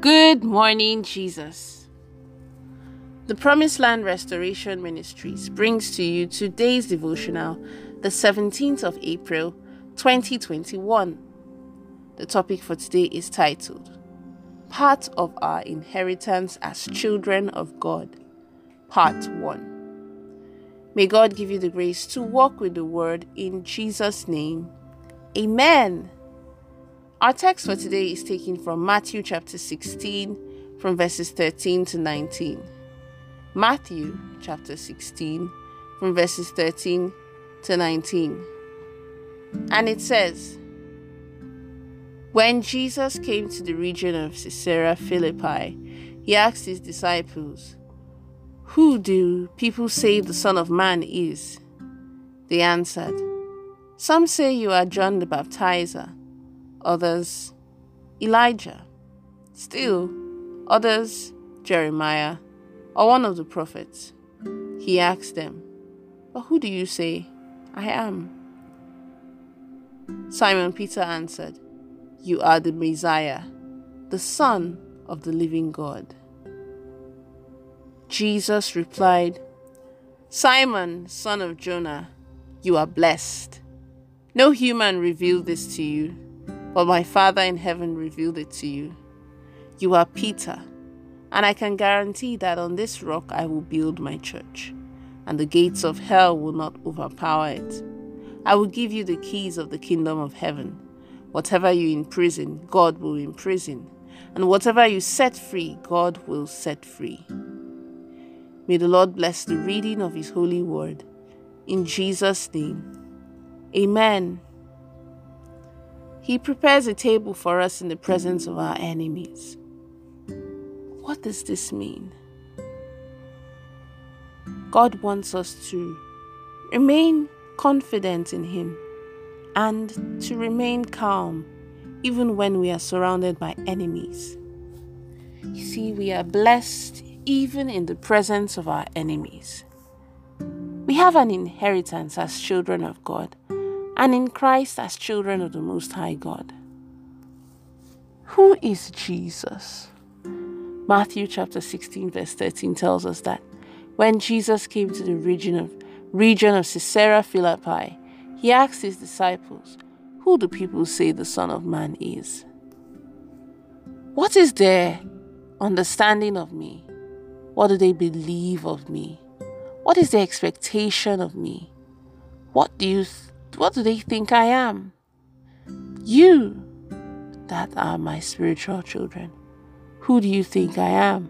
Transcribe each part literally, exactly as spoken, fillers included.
Good morning, Jesus. The Promised Land Restoration Ministries brings to you today's devotional, the seventeenth of April, twenty twenty-one. The topic for today is titled, Part of Our Inheritance as Children of God, Part one. May God give you the grace to walk with the Word in Jesus' name. Amen. Our text for today is taken from Matthew chapter sixteen, from verses thirteen to nineteen. Matthew chapter sixteen, from verses thirteen to nineteen. And it says, When Jesus came to the region of Caesarea Philippi, he asked his disciples, Who do people say the Son of Man is? They answered, Some say you are John the Baptizer, others Elijah, still others Jeremiah, or one of the prophets. He asked them, But who do you say I am? Simon Peter answered, You are the Messiah, the Son of the living God. Jesus replied, Simon, son of Jonah, you are blessed. No human revealed this to you, but my Father in heaven revealed it to you. You are Peter, and I can guarantee that on this rock I will build my church, and the gates of hell will not overpower it. I will give you the keys of the kingdom of heaven. Whatever you imprison, God will imprison, and whatever you set free, God will set free. May the Lord bless the reading of His holy word. In Jesus' name, amen. He prepares a table for us in the presence of our enemies. What does this mean? God wants us to remain confident in Him, and to remain calm even when we are surrounded by enemies. You see, we are blessed even in the presence of our enemies. We have an inheritance as children of God, and in Christ as children of the Most High God. Who is Jesus? Matthew chapter sixteen verse thirteen tells us that when Jesus came to the region of, region of Caesarea Philippi, He asked his disciples, Who do people say the Son of Man is? What is their understanding of me? What do they believe of me? What is their expectation of me? What do you th- what do they think I am? You that are my spiritual children, who do you think I am?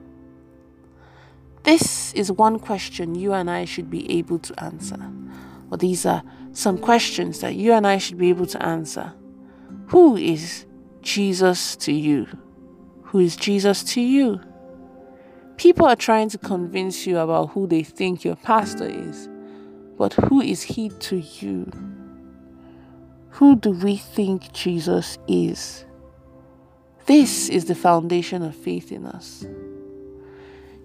This is one question you and I should be able to answer. Or these are some questions that you and I should be able to answer. Who is Jesus to you? Who is Jesus to you? People are trying to convince you about who they think your pastor is, but who is he to you? Who do we think Jesus is? This is the foundation of faith in us.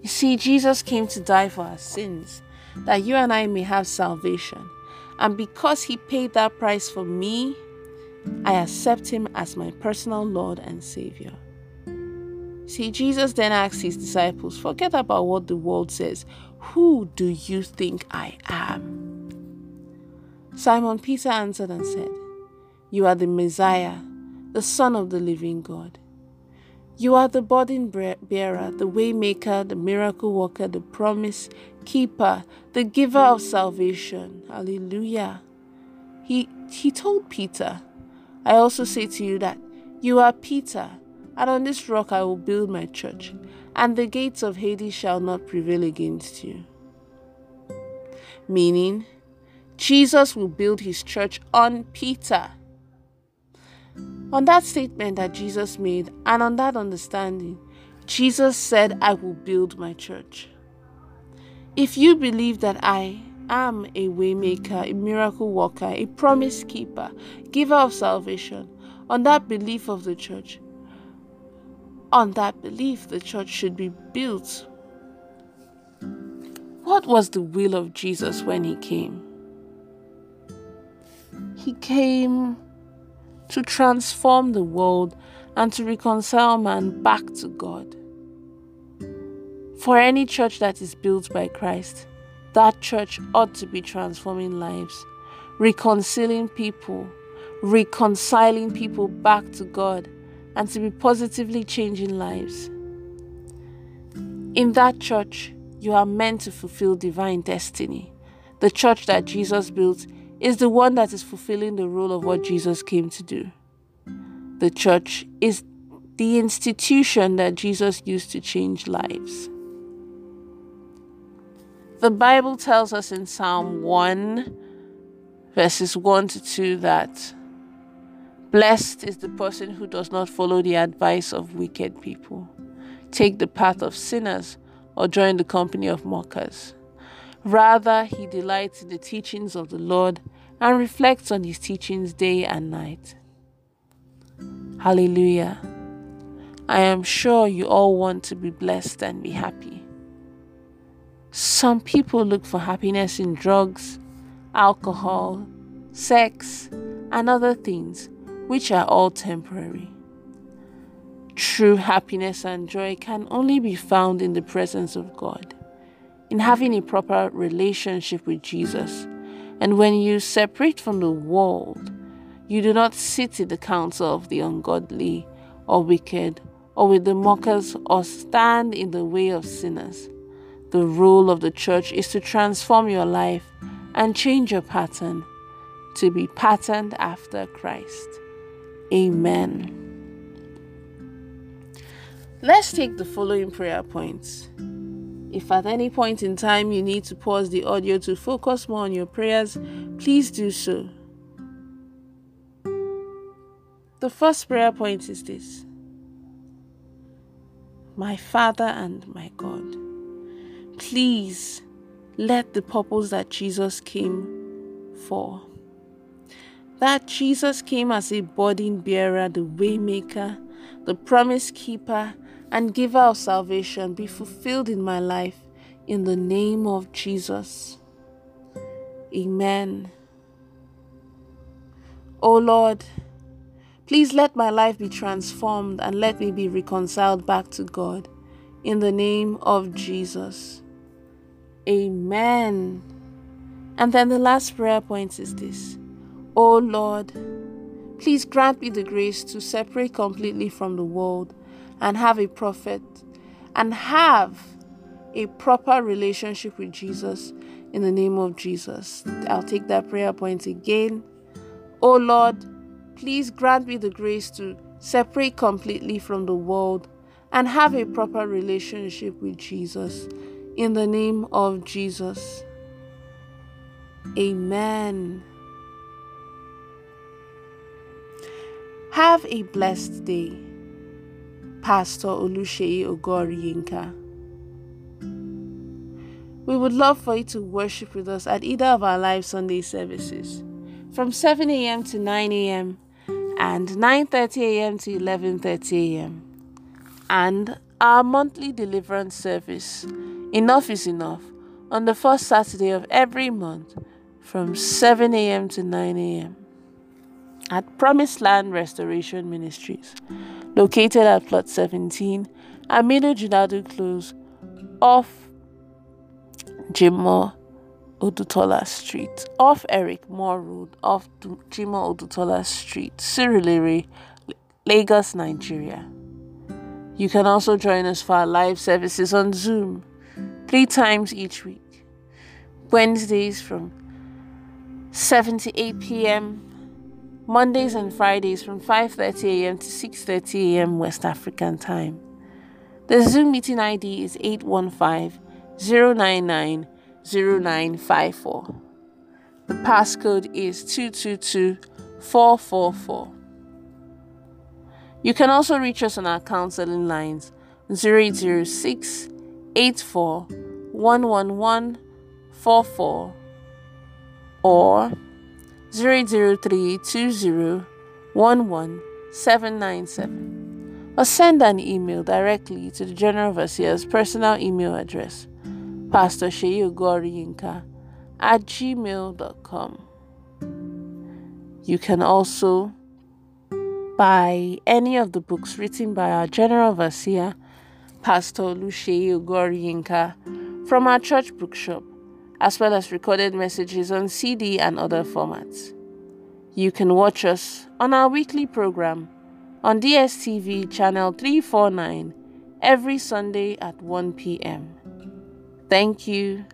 You see, Jesus came to die for our sins, that you and I may have salvation. And because He paid that price for me, I accept Him as my personal Lord and Savior. See, Jesus then asked His disciples, forget about what the world says. Who do you think I am? Simon Peter answered and said, You are the Messiah, the Son of the living God. You are the burden bearer, the waymaker, the miracle worker, the promise keeper, the giver of salvation. Hallelujah. He, he told Peter, I also say to you that you are Peter, and on this rock I will build my church, and the gates of Hades shall not prevail against you. Meaning, Jesus will build His church on Peter. On that statement that Jesus made, and on that understanding, Jesus said, I will build my church. If you believe that I am a waymaker, a miracle worker, a promise keeper, giver of salvation, on that belief of the church, on that belief the church should be built. What was the will of Jesus when He came? He came to transform the world and to reconcile man back to God. For any church that is built by Christ, that church ought to be transforming lives, reconciling people, reconciling people back to God, and to be positively changing lives. In that church, you are meant to fulfill divine destiny. The church that Jesus built is the one that is fulfilling the role of what Jesus came to do. The church is the institution that Jesus used to change lives. The Bible tells us in Psalm one, verses one to two that blessed is the person who does not follow the advice of wicked people, take the path of sinners, or join the company of mockers. Rather, he delights in the teachings of the Lord and reflects on his teachings day and night. Hallelujah. I am sure you all want to be blessed and be happy. Some people look for happiness in drugs, alcohol, sex, and other things, which are all temporary. True happiness and joy can only be found in the presence of God, in having a proper relationship with Jesus. And when you separate from the world, you do not sit in the counsel of the ungodly or wicked or with the mockers or stand in the way of sinners. The role of the church is to transform your life and change your pattern, to be patterned after Christ. Amen. Let's take the following prayer points. If at any point in time you need to pause the audio to focus more on your prayers, please do so. The first prayer point is this: My Father and my God, please let the purpose that Jesus came for, that Jesus came as a burden bearer, the waymaker, the promise keeper, and giver of salvation, be fulfilled in my life, in the name of Jesus. Amen. O Lord, please let my life be transformed and let me be reconciled back to God, in the name of Jesus. Amen. And then the last prayer point is this: O Lord, please grant me the grace to separate completely from the world and have a prophet and have a proper relationship with Jesus, in the name of Jesus. I'll take that prayer point again. Oh Lord, please grant me the grace to separate completely from the world and have a proper relationship with Jesus, in the name of Jesus. Amen. Have a blessed day. Pastor Oluseyi Ogoriyinka. We would love for you to worship with us at either of our live Sunday services from seven a.m. to nine a.m. and nine thirty a.m. to eleven thirty a.m. and our monthly deliverance service, Enough is Enough, on the first Saturday of every month from seven a.m. to nine a.m. at Promised Land Restoration Ministries, located at plot seventeen, Aminu Jiladu Close, off Jimmo Odutola Street, off Eric Moore Road, off Jimmo Odutola Street, Surulere, Lagos, Nigeria. You can also join us for our live services on Zoom, three times each week. Wednesdays from seven to eight p.m., Mondays and Fridays from five thirty a.m. to six thirty a.m. West African Time. The Zoom meeting I D is eight one five, zero nine nine, zero nine five four. The passcode is two two two, four four four. You can also reach us on our counseling lines zero eight zero six, eight four, one one one four four or zero zero three two zero one one seven nine seven, or send an email directly to the General Overseer's personal email address, pastor seyi ogoriyinka at gmail dot com. You can also by any of the books written by our General Overseer, Pastor Oluseyi Ogoriyinka, from our church bookshop, as well as recorded messages on C D and other formats. You can watch us on our weekly program on D S T V channel three forty-nine every Sunday at one p.m. Thank you